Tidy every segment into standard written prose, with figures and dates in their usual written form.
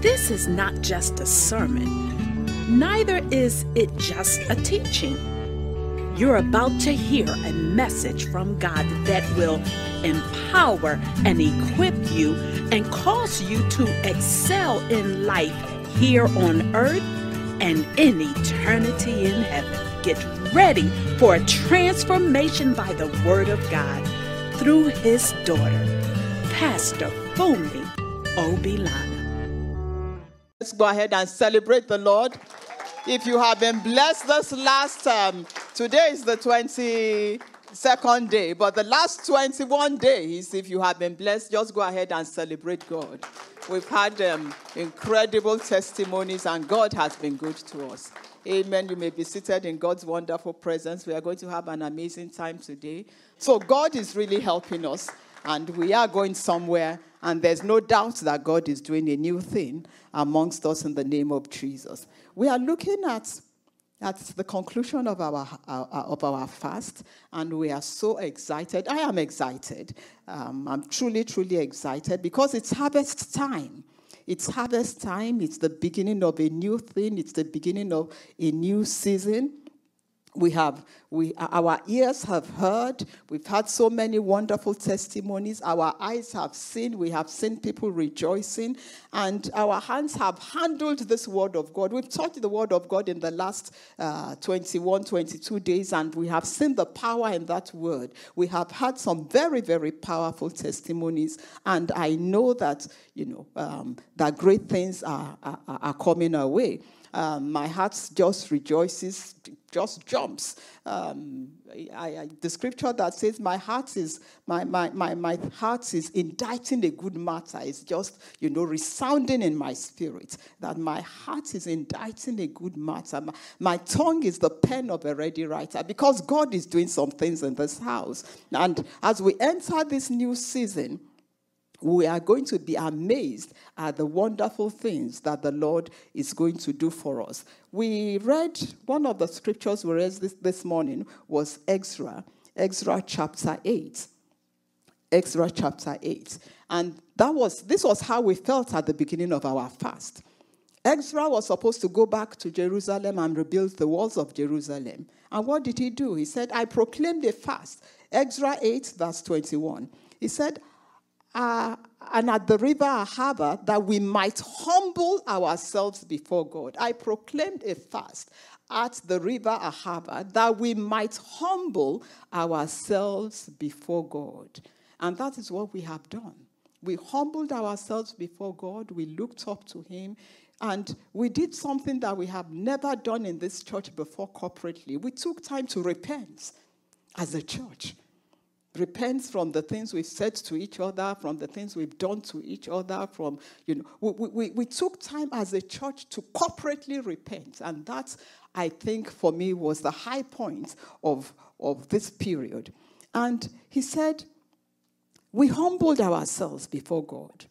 This is not just a sermon, neither is it just a teaching. You're about to hear a message from God that will empower and equip you and cause you to excel in life here on earth and in eternity in heaven. Get ready for a transformation by the Word of God through his daughter, Pastor Fumi Obilani. Let's go ahead and celebrate the Lord. If you have been blessed this last today is the 22nd day, but the last 21 days, if you have been blessed, just go ahead and celebrate God. We've had incredible testimonies, and God has been good to us. Amen. You may be seated in God's wonderful presence. We are going to have an amazing time today. So God is really helping us, and we are going somewhere. And there's no doubt that God is doing a new thing amongst us in the name of Jesus. We are looking at the conclusion of our fast, and we are so excited. I am excited. I'm truly, truly excited because it's harvest time. It's harvest time. It's the beginning of a new thing. It's the beginning of a new season. Our ears have heard. We've had so many wonderful testimonies. Our eyes have seen. We have seen people rejoicing. And our hands have handled this word of God. We've taught the word of God in the last 22 days, and we have seen the power in that word. We have had some very, very powerful testimonies. And I know that, that great things are coming our way. My heart just rejoices, just jumps. The scripture that says, "My heart is inditing a good matter." It's just resounding in my spirit that my heart is inditing a good matter. My tongue is the pen of a ready writer, because God is doing some things in this house. And as we enter this new season, we are going to be amazed at the wonderful things that the Lord is going to do for us. We read one of the scriptures we read this morning was Ezra chapter 8. Ezra chapter 8. And this was how we felt at the beginning of our fast. Ezra was supposed to go back to Jerusalem and rebuild the walls of Jerusalem. And what did he do? He said, I proclaimed a fast. Ezra 8, verse 21. He said, and at the river Ahava, that we might humble ourselves before God. I proclaimed a fast at the river Ahava, that we might humble ourselves before God. And that is what we have done. We humbled ourselves before God. We looked up to him. And we did something that we have never done in this church before corporately. We took time to repent as a church. Repent from the things we've said to each other, from the things we've done to each other, from, we took time as a church to corporately repent. And that, I think, for me, was the high point of this period. And he said, we humbled ourselves before God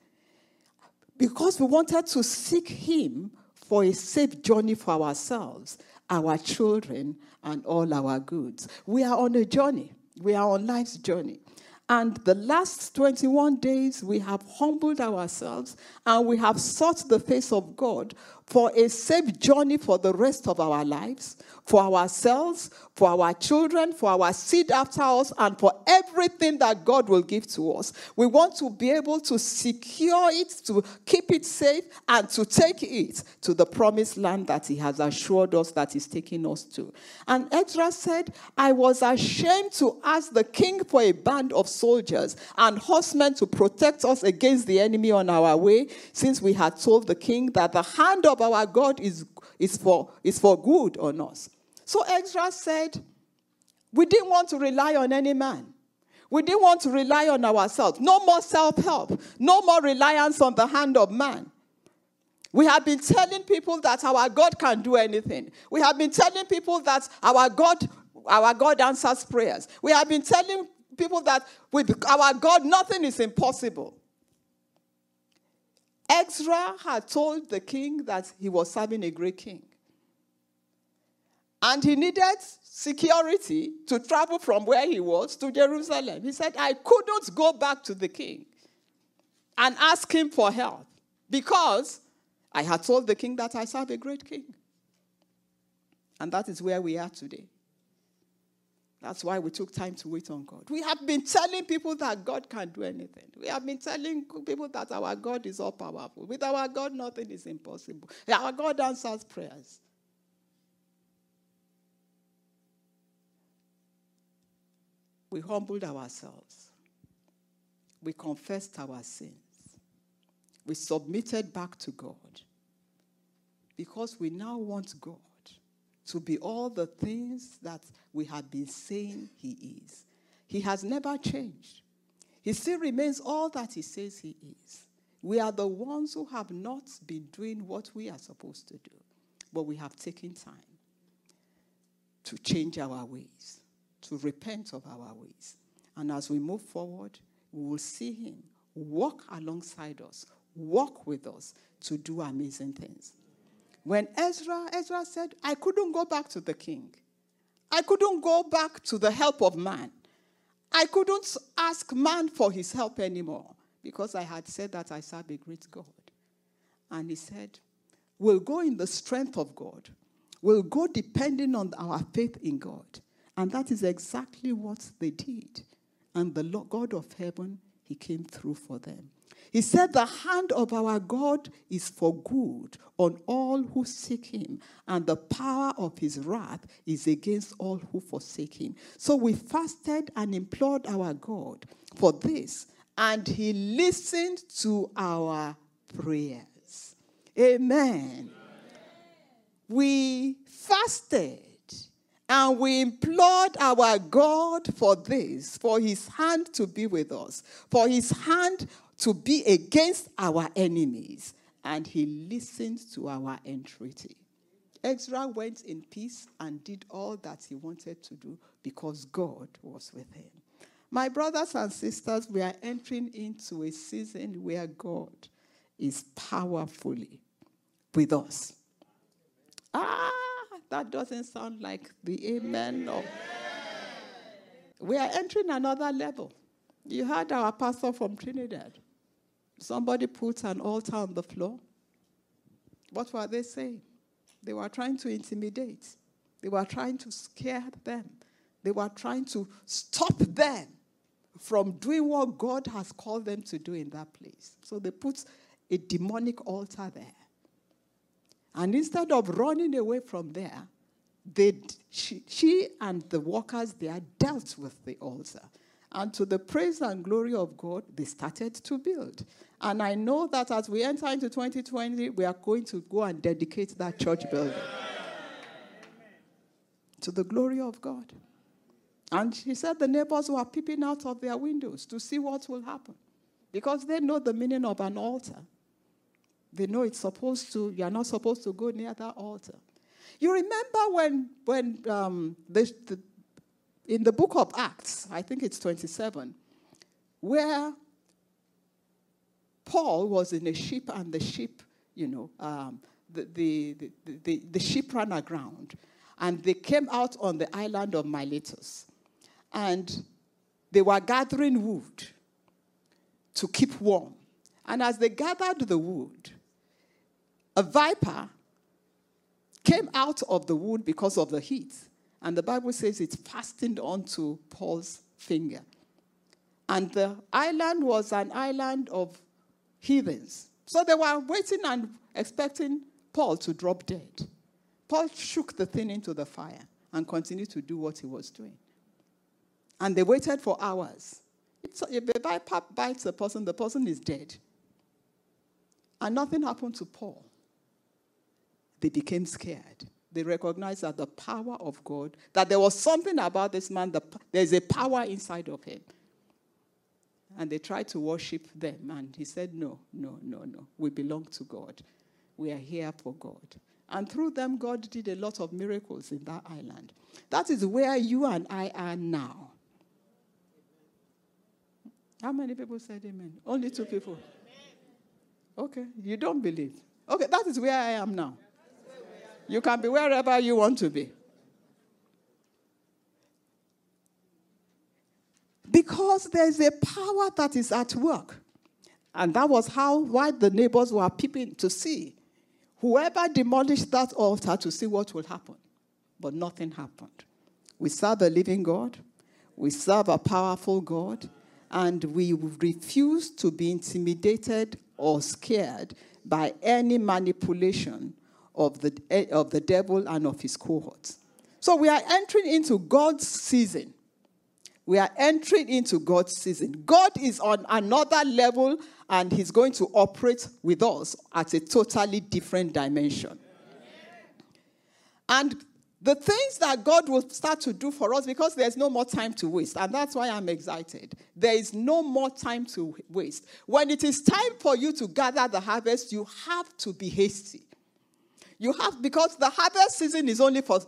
because we wanted to seek him for a safe journey for ourselves, our children, and all our goods. We are on a journey. We are on life's journey. And the last 21 days, we have humbled ourselves and we have sought the face of God for a safe journey for the rest of our lives, for ourselves, for our children, for our seed after us, and for everything that God will give to us. We want to be able to secure it, to keep it safe, and to take it to the promised land that he has assured us that he's taking us to. And Ezra said, I was ashamed to ask the king for a band of soldiers and horsemen to protect us against the enemy on our way, since we had told the king that the hand of our God is for good on us. So Ezra said, we didn't want to rely on any man. We didn't want to rely on ourselves. No more self-help. No more reliance on the hand of man. We have been telling people that our God can do anything. We have been telling people that our God answers prayers. We have been telling people that with our God, nothing is impossible. Ezra had told the king that he was serving a great king. And he needed security to travel from where he was to Jerusalem. He said, I couldn't go back to the king and ask him for help because I had told the king that I serve a great king. And that is where we are today. That's why we took time to wait on God. We have been telling people that God can do anything. We have been telling people that our God is all powerful. With our God, nothing is impossible. Our God answers prayers. We humbled ourselves. We confessed our sins. We submitted back to God. Because we now want God to be all the things that we have been saying he is. He has never changed. He still remains all that he says he is. We are the ones who have not been doing what we are supposed to do, but we have taken time to change our ways, to repent of our ways. And as we move forward, we will see him walk alongside us, walk with us to do amazing things. When Ezra said, I couldn't go back to the king. I couldn't go back to the help of man. I couldn't ask man for his help anymore because I had said that I serve a great God. And he said, we'll go in the strength of God. We'll go depending on our faith in God. And that is exactly what they did. And the Lord God of heaven, he came through for them. He said, the hand of our God is for good on all who seek him, and the power of his wrath is against all who forsake him. So we fasted and implored our God for this, and he listened to our prayers. Amen. Amen. We fasted. And we implored our God for this, for his hand to be with us, for his hand to be against our enemies. And he listened to our entreaty. Ezra went in peace and did all that he wanted to do because God was with him. My brothers and sisters, we are entering into a season where God is powerfully with us. That doesn't sound like the amen. No. We are entering another level. You heard our pastor from Trinidad. Somebody put an altar on the floor. What were they saying? They were trying to intimidate. They were trying to scare them. They were trying to stop them from doing what God has called them to do in that place. So they put a demonic altar there. And instead of running away from there, she and the workers there dealt with the altar. And to the praise and glory of God, they started to build. And I know that as we enter into 2020, we are going to go and dedicate that church building. To the glory of God. And she said the neighbors were peeping out of their windows to see what will happen. Because they know the meaning of an altar. They know it's supposed to, you are not supposed to go near that altar. You remember when in the book of Acts, I think it's 27, where Paul was in a ship and the ship, the ship ran aground. And they came out on the island of Miletus. And they were gathering wood to keep warm. And as they gathered the wood, a viper came out of the wood because of the heat. And the Bible says it fastened onto Paul's finger. And the island was an island of heathens. So they were waiting and expecting Paul to drop dead. Paul shook the thing into the fire and continued to do what he was doing. And they waited for hours. If the viper bites the person is dead. And nothing happened to Paul. They became scared. They recognized that the power of God, that there was something about this man, there's a power inside of him. And they tried to worship them. And he said, no. We belong to God. We are here for God. And through them, God did a lot of miracles in that island. That is where you and I are now. How many people said amen? Only 2 people. Okay, you don't believe. Okay, that is where I am now. You can be wherever you want to be. Because there's a power that is at work. And that was why the neighbors were peeping to see Whoever demolished that altar to see what will happen. But nothing happened. We serve a living God. We serve a powerful God. And we refuse to be intimidated or scared by any manipulation of the devil and of his cohorts. So we are entering into God's season. We are entering into God's season. God is on another level and he's going to operate with us at a totally different dimension. And the things that God will start to do for us, because there's no more time to waste. And that's why I'm excited. There is no more time to waste. When it is time for you to gather the harvest, you have to be hasty. You have, because the harvest season is only for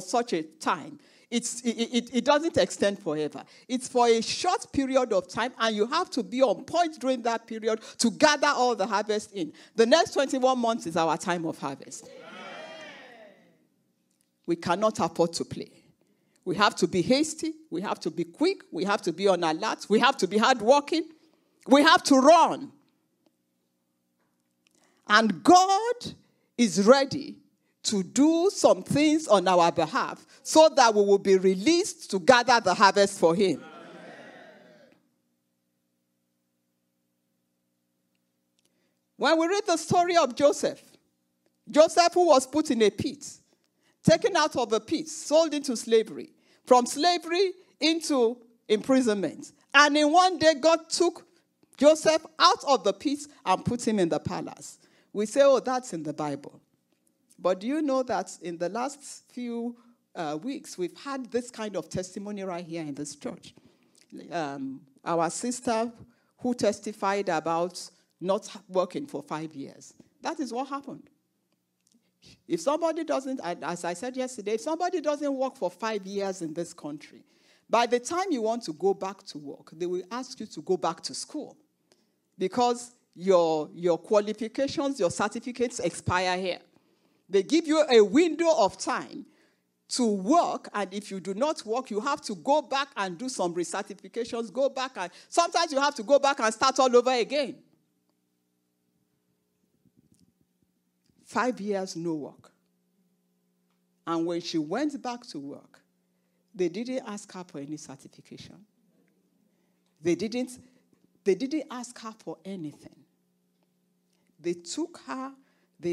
such a time. It doesn't extend forever. It's for a short period of time, and you have to be on point during that period to gather all the harvest in. The next 21 months is our time of harvest. Yeah. We cannot afford to play. We have to be hasty. We have to be quick. We have to be on alert. We have to be hardworking. We have to run. And God is ready to do some things on our behalf so that we will be released to gather the harvest for him. Amen. When we read the story of Joseph, who was put in a pit, taken out of a pit, sold into slavery, from slavery into imprisonment. And in one day, God took Joseph out of the pit and put him in the palace. We say, oh, that's in the Bible. But do you know that in the last few weeks, we've had this kind of testimony right here in this church. Our sister who testified about not working for 5 years. That is what happened. If somebody doesn't, as I said yesterday, if somebody doesn't work for 5 years in this country, by the time you want to go back to work, they will ask you to go back to school. Because your qualifications, your certificates expire here. They give you a window of time to work, and if you do not work, you have to go back and do some recertifications, go back, and sometimes you have to go back and start all over again. 5 years, no work. And when she went back to work, they didn't ask her for any certification. They didn't ask her for anything. They took her. They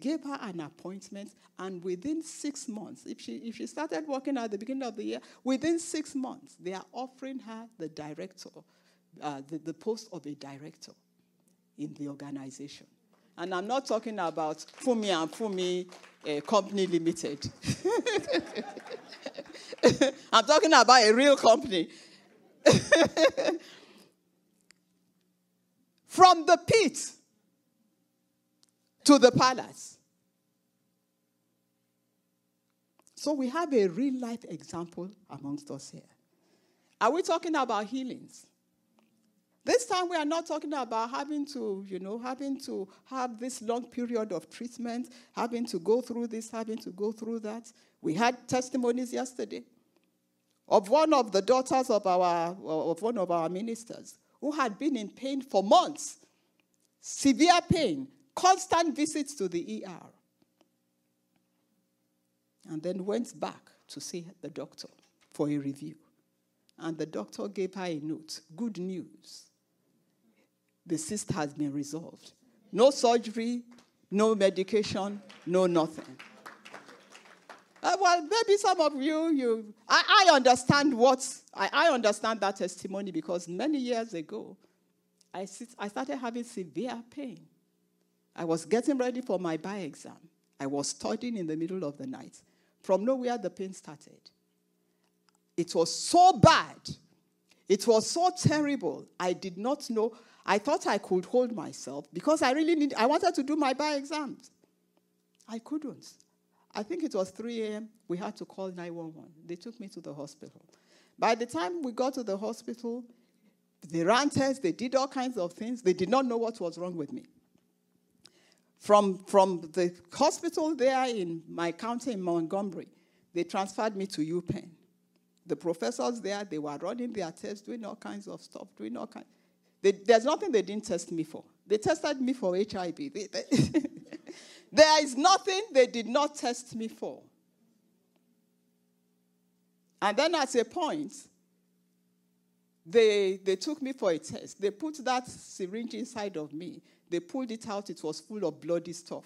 gave her an appointment, and within 6 months, if she started working at the beginning of the year, within 6 months, they are offering her the director, the post of a director in the organization. And I'm not talking about Fumi and Fumi Company Limited. I'm talking about a real company. From the pit to the palace. So we have a real life example amongst us here. Are we talking about healings? This time we are not talking about having to have this long period of treatment, having to go through this, having to go through that. We had testimonies yesterday of one of the daughters of one of our ministers who had been in pain for months, severe pain, constant visits to the ER, and then went back to see the doctor for a review. And the doctor gave her a note. Good news. The cyst has been resolved. No surgery, no medication, no nothing. Well, maybe some of you I understand that testimony, because many years ago, I started having severe pain. I was getting ready for my bi exam. I was studying in the middle of the night. From nowhere, the pain started. It was so bad. It was so terrible. I did not know. I thought I could hold myself because I wanted to do my bi exams. I couldn't. I think it was 3 a.m. We had to call 911. They took me to the hospital. By the time we got to the hospital, they ran tests. They did all kinds of things. They did not know what was wrong with me. From the hospital there in my county in Montgomery, they transferred me to UPenn. The professors there, they were running their tests, doing all kinds of stuff, there's nothing they didn't test me for. They tested me for HIV. There is nothing they did not test me for. And then at a point, they took me for a test. They put that syringe inside of me. They pulled it out. It was full of bloody stuff.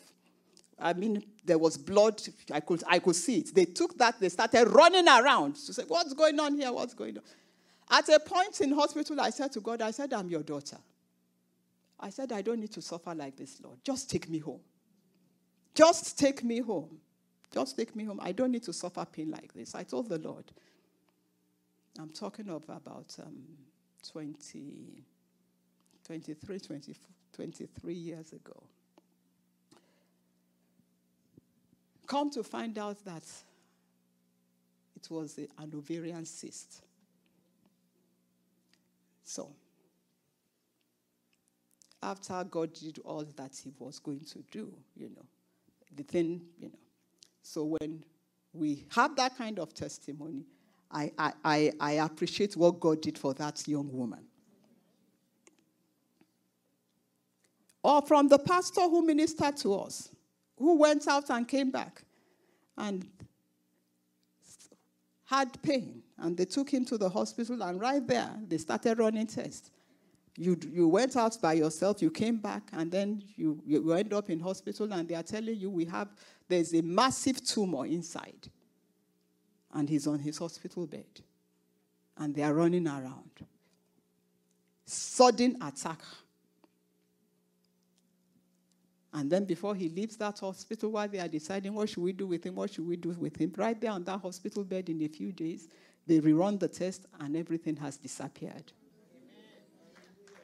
I mean, there was blood. I could see it. They took that. They started running around to say, what's going on here? What's going on? At a point in hospital, I said to God, I said, I'm your daughter. I said, I don't need to suffer like this, Lord. Just take me home. Just take me home. Just take me home. I don't need to suffer pain like this. I told the Lord. I'm talking of about 23 years ago. Come to find out that it was an ovarian cyst. So, after God did all that he was going to do, you know, the thing, you know. So when we have that kind of testimony, I appreciate what God did for that young woman. Or from the pastor who ministered to us, who went out and came back and had pain. And they took him to the hospital, and right there, they started running tests. You went out by yourself, you came back, and then you end up in hospital, and they are telling you there's a massive tumor inside. And he's on his hospital bed. And they are running around. Sudden attack. And then before he leaves that hospital, while they are deciding what should we do with him, what should we do with him, right there on that hospital bed in a few days, they rerun the test and everything has disappeared.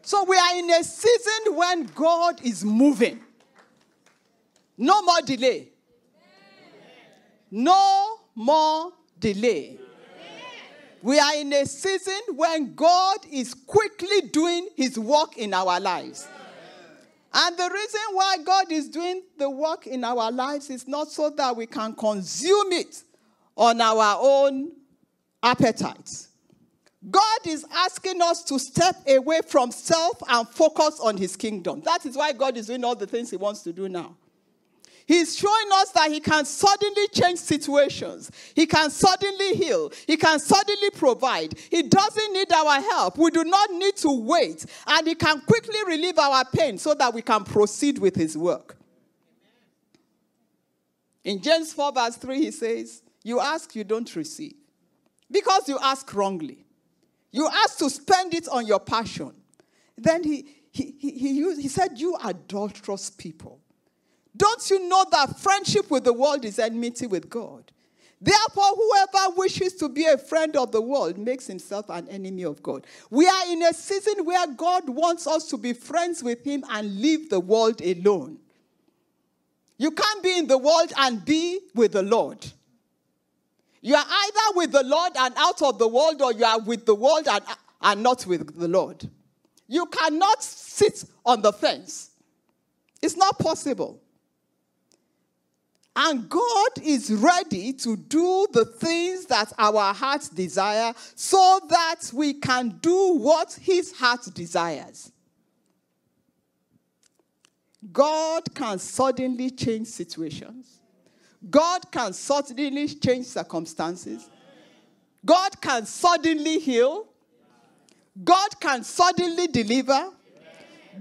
So we are in a season when God is moving. No more delay. No more delay. We are in a season when God is quickly doing his work in our lives. And the reason why God is doing the work in our lives is not so that we can consume it on our own appetites. God is asking us to step away from self and focus on his kingdom. That is why God is doing all the things he wants to do now. He's showing us that he can suddenly change situations. He can suddenly heal. He can suddenly provide. He doesn't need our help. We do not need to wait. And he can quickly relieve our pain so that we can proceed with his work. In James 4 verse 3, he says, you ask, you don't receive. Because you ask wrongly. You ask to spend it on your passion. Then he said, you adulterous people. Don't you know that friendship with the world is enmity with God? Therefore, whoever wishes to be a friend of the world makes himself an enemy of God. We are in a season where God wants us to be friends with him and leave the world alone. You can't be in the world and be with the Lord. You are either with the Lord and out of the world, or you are with the world and not with the Lord. You cannot sit on the fence. It's not possible. And God is ready to do the things that our hearts desire so that we can do what his heart desires. God can suddenly change situations. God can suddenly change circumstances. God can suddenly heal. God can suddenly deliver.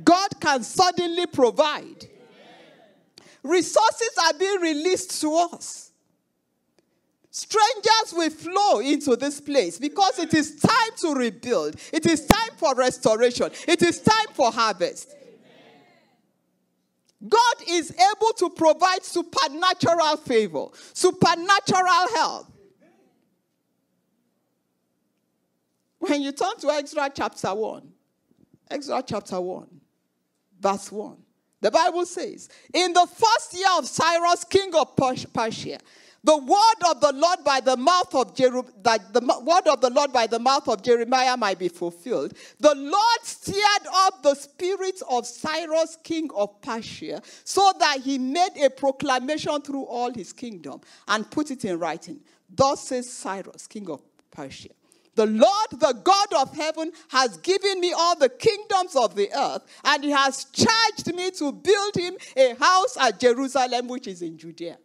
God can suddenly provide. Resources are being released to us. Strangers will flow into this place because it is time to rebuild. It is time for restoration. It is time for harvest. God is able to provide supernatural favor, supernatural help. When you turn to Ezra chapter 1, verse 1. The Bible says, in the first year of Cyrus, king of Persia, the word of the Lord by the mouth of Jeremiah might be fulfilled. The Lord stirred up the spirit of Cyrus, king of Persia, so that he made a proclamation through all his kingdom and put it in writing. Thus says Cyrus, king of Persia, The Lord, the God of heaven, has given me all the kingdoms of the earth, and he has charged me to build him a house at Jerusalem, which is in Judea.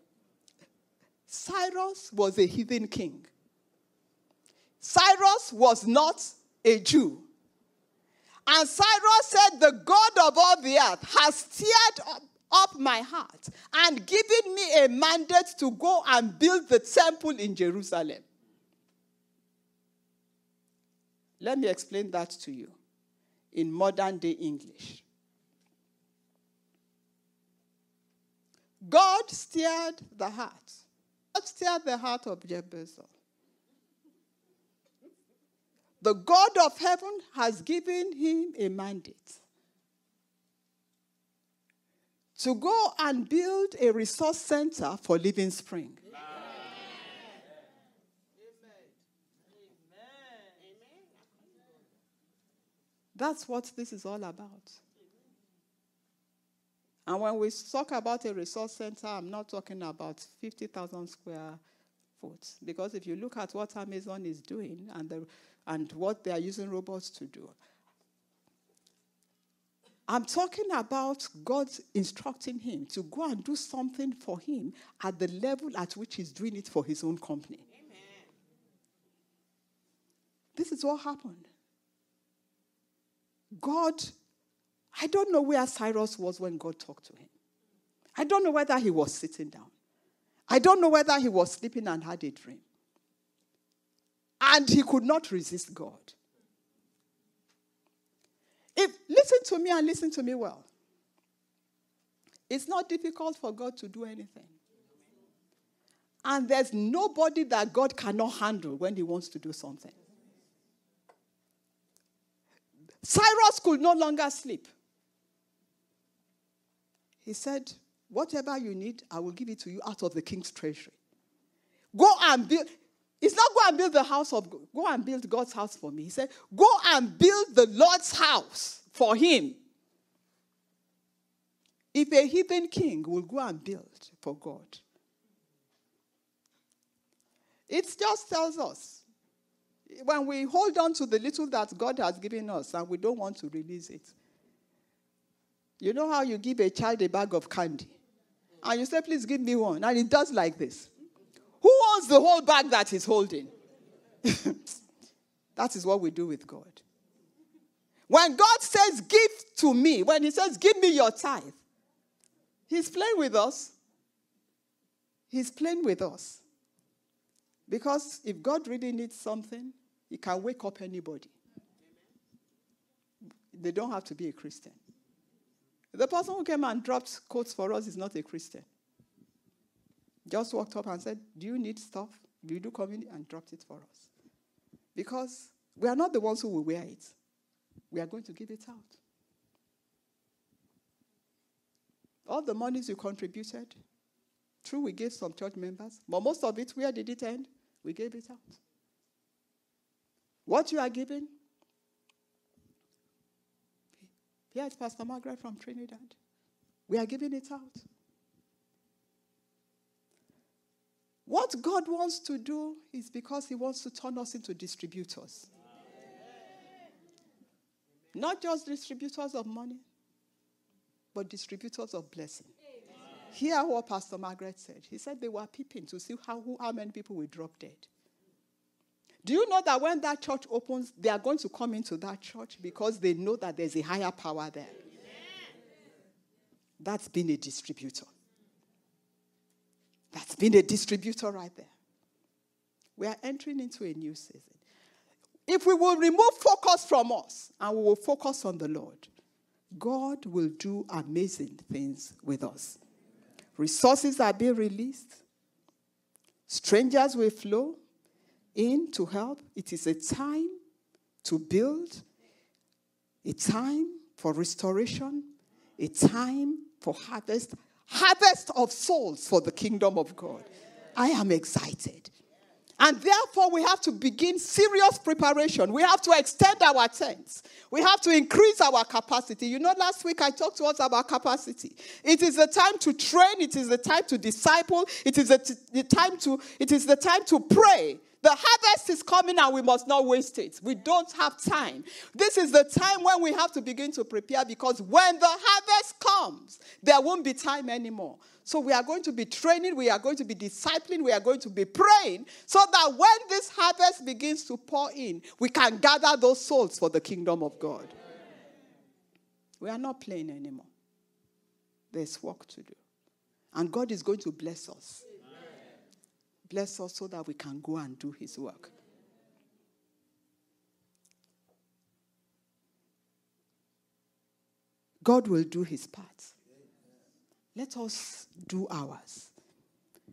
Cyrus was a heathen king. Cyrus was not a Jew. And Cyrus said, the God of all the earth has stirred up my heart and given me a mandate to go and build the temple in Jerusalem. Let me explain that to you in modern day English. God stirred the heart. God stirred the heart of Jabez. The God of heaven has given him a mandate to go and build a resource center for Living Spring. Amen. That's what this is all about. And when we talk about a resource center, I'm not talking about 50,000 square foot. Because if you look at what Amazon is doing and what they are using robots to do, I'm talking about God instructing him to go and do something for him at the level at which he's doing it for his own company. Amen. This is what happened. God, I don't know where Cyrus was when God talked to him. I don't know whether he was sitting down. I don't know whether he was sleeping and had a dream. And he could not resist God. Listen to me and listen to me well. It's not difficult for God to do anything. And there's nobody that God cannot handle when he wants to do something. Cyrus could no longer sleep. He said, whatever you need, I will give it to you out of the king's treasury. Go and build. It's not go and build the house of God. Go and build God's house for me. He said, go and build the Lord's house for him. If a heathen king will go and build for God, it just tells us, when we hold on to the little that God has given us and we don't want to release it. You know how you give a child a bag of candy? And you say, please give me one. And it does like this. Who owns the whole bag that he's holding? That is what we do with God. When God says, give to me, when he says, give me your tithe, he's playing with us. He's playing with us. Because if God really needs something, he can wake up anybody. They don't have to be a Christian. The person who came and dropped coats for us is not a Christian. Just walked up and said, do you need stuff? Do you do communion? And dropped it for us. Because we are not the ones who will wear it. We are going to give it out. All the monies you contributed, true, we gave some church members, but most of it, where did it end? We gave it out. What you are giving? Here is Pastor Margaret from Trinidad. We are giving it out. What God wants to do is because he wants to turn us into distributors. Amen. Not just distributors of money, but distributors of blessing. Hear what Pastor Margaret said. He said they were peeping to see how many people will drop dead. Do you know that when that church opens, they are going to come into that church because they know that there's a higher power there? That's been a distributor. That's been a distributor right there. We are entering into a new season. If we will remove focus from us and we will focus on the Lord, God will do amazing things with us. Resources are being released. Strangers will flow in to help. It is a time to build, a time for restoration, a time for harvest, harvest of souls for the kingdom of God. I am excited. And therefore, we have to begin serious preparation. We have to extend our tents. We have to increase our capacity. You know, last week I talked to us about capacity. It is the time to train. It is the time to disciple. It is the time to pray. The harvest is coming and we must not waste it. We don't have time. This is the time when we have to begin to prepare, because when the harvest comes, there won't be time anymore. So we are going to be training, we are going to be discipling, we are going to be praying, so that when this harvest begins to pour in, we can gather those souls for the kingdom of God. We are not playing anymore. There's work to do. And God is going to bless us. Bless us so that we can go and do his work. God will do his part. Let us do ours.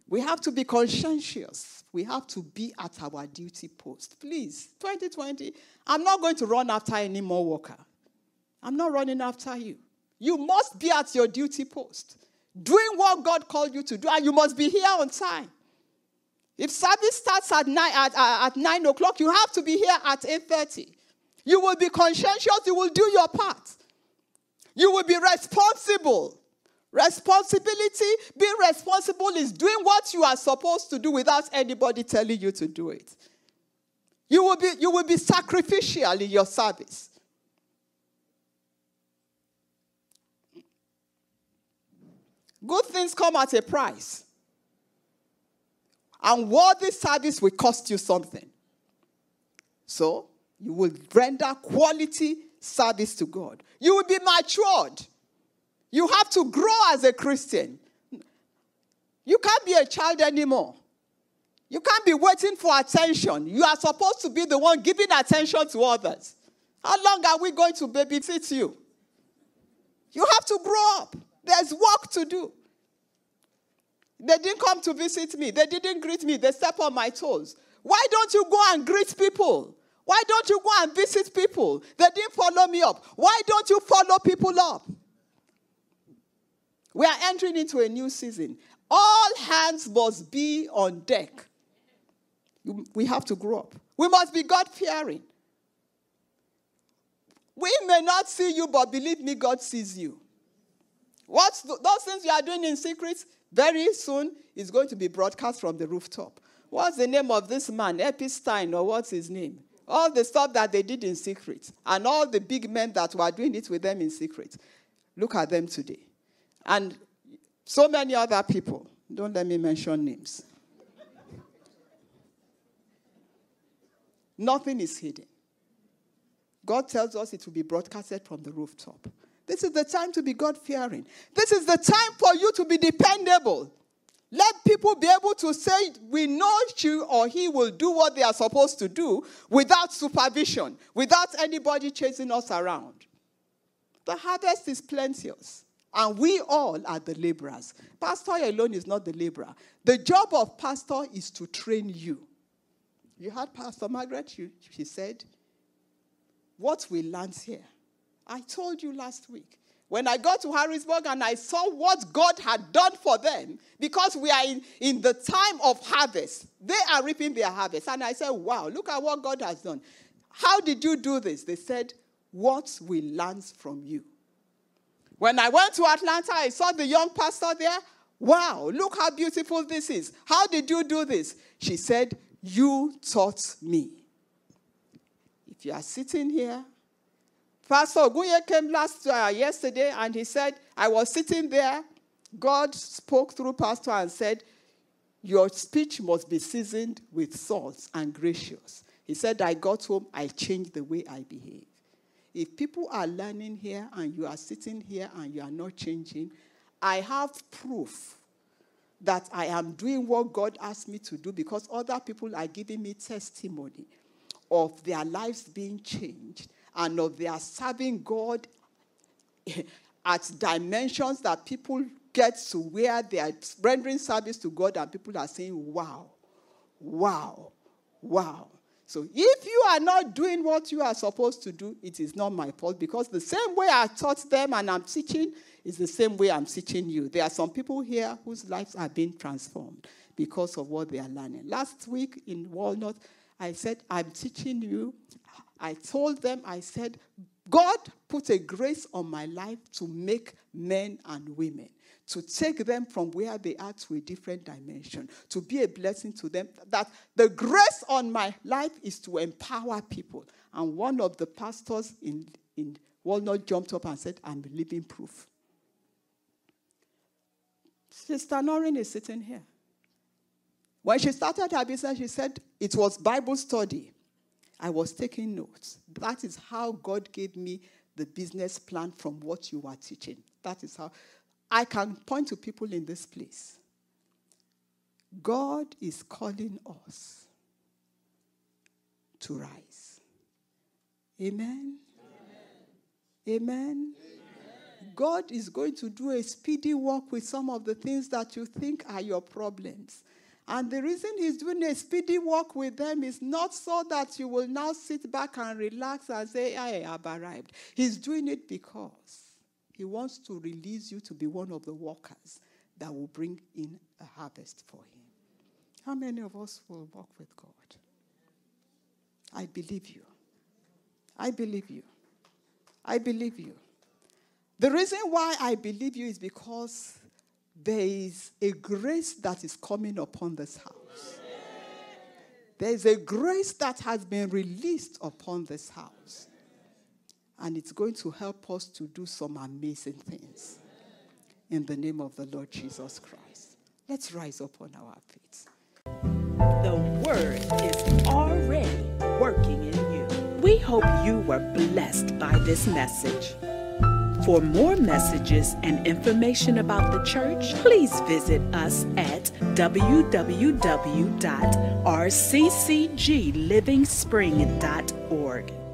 We have to be conscientious. We have to be at our duty post. Please, 2020, I'm not going to run after any more worker. I'm not running after you. You must be at your duty post, doing what God called you to do, and you must be here on time. If service starts at 9 o'clock, you have to be here at 8:30. You will be conscientious. You will do your part. You will be responsible. Responsibility, being responsible is doing what you are supposed to do without anybody telling you to do it. You will be sacrificial in your service. Good things come at a price. And worthy service will cost you something. So, you will render quality service to God. You will be matured. You have to grow as a Christian. You can't be a child anymore. You can't be waiting for attention. You are supposed to be the one giving attention to others. How long are we going to babysit you? You have to grow up. There's work to do. They didn't come to visit me. They didn't greet me. They stepped on my toes. Why don't you go and greet people? Why don't you go and visit people? They didn't follow me up. Why don't you follow people up? We are entering into a new season. All hands must be on deck. We have to grow up. We must be God-fearing. We may not see you, but believe me, God sees you. Those things you are doing in secret, very soon is going to be broadcast from the rooftop. What's the name of this man? Epstein, or what's his name? All the stuff that they did in secret, and all the big men that were doing it with them in secret. Look at them today. And so many other people. Don't let me mention names. Nothing is hidden. God tells us it will be broadcasted from the rooftop. This is the time to be God-fearing. This is the time for you to be dependable. Let people be able to say, we know she or he will do what they are supposed to do without supervision, without anybody chasing us around. The harvest is plenteous, and we all are the laborers. Pastor alone is not the laborer. The job of pastor is to train you. You heard Pastor Margaret, she said, what we learned here. I told you last week, when I got to Harrisburg and I saw what God had done for them, because we are in the time of harvest. They are reaping their harvest. And I said, wow, look at what God has done. How did you do this? They said, what we learned from you. When I went to Atlanta, I saw the young pastor there. Wow, look how beautiful this is. How did you do this? She said, you taught me. If you are sitting here, Pastor Ogunye came yesterday, and he said, I was sitting there. God spoke through Pastor and said, your speech must be seasoned with salt and gracious. He said, I got home, I changed the way I behave. If people are learning here and you are sitting here and you are not changing, I have proof that I am doing what God asked me to do, because other people are giving me testimony of their lives being changed, and of their serving God at dimensions that people get to where they are rendering service to God, and people are saying, wow, wow, wow. So if you are not doing what you are supposed to do, it is not my fault, because the same way I taught them and I'm teaching is the same way I'm teaching you. There are some people here whose lives are being transformed because of what they are learning. Last week in Walnut, I said, I'm teaching you. I told them, I said, God put a grace on my life to make men and women, to take them from where they are to a different dimension, to be a blessing to them, that the grace on my life is to empower people. And one of the pastors in Walnut jumped up and said, I'm living proof. Sister Noreen is sitting here. When she started her business, she said, it was Bible study. I was taking notes. That is how God gave me the business plan from what you are teaching. That is how I can point to people in this place. God is calling us to rise. Amen? Amen? Amen? Amen. God is going to do a speedy work with some of the things that you think are your problems. And the reason he's doing a speedy work with them is not so that you will now sit back and relax and say, hey, I've arrived. He's doing it because he wants to release you to be one of the workers that will bring in a harvest for him. How many of us will walk with God? I believe you. I believe you. I believe you. The reason why I believe you is because there is a grace that is coming upon this house. There is a grace that has been released upon this house. And it's going to help us to do some amazing things. In the name of the Lord Jesus Christ. Let's rise up on our feet. The word is already working in you. We hope you were blessed by this message. For more messages and information about the church, please visit us at www.rccglivingspring.org.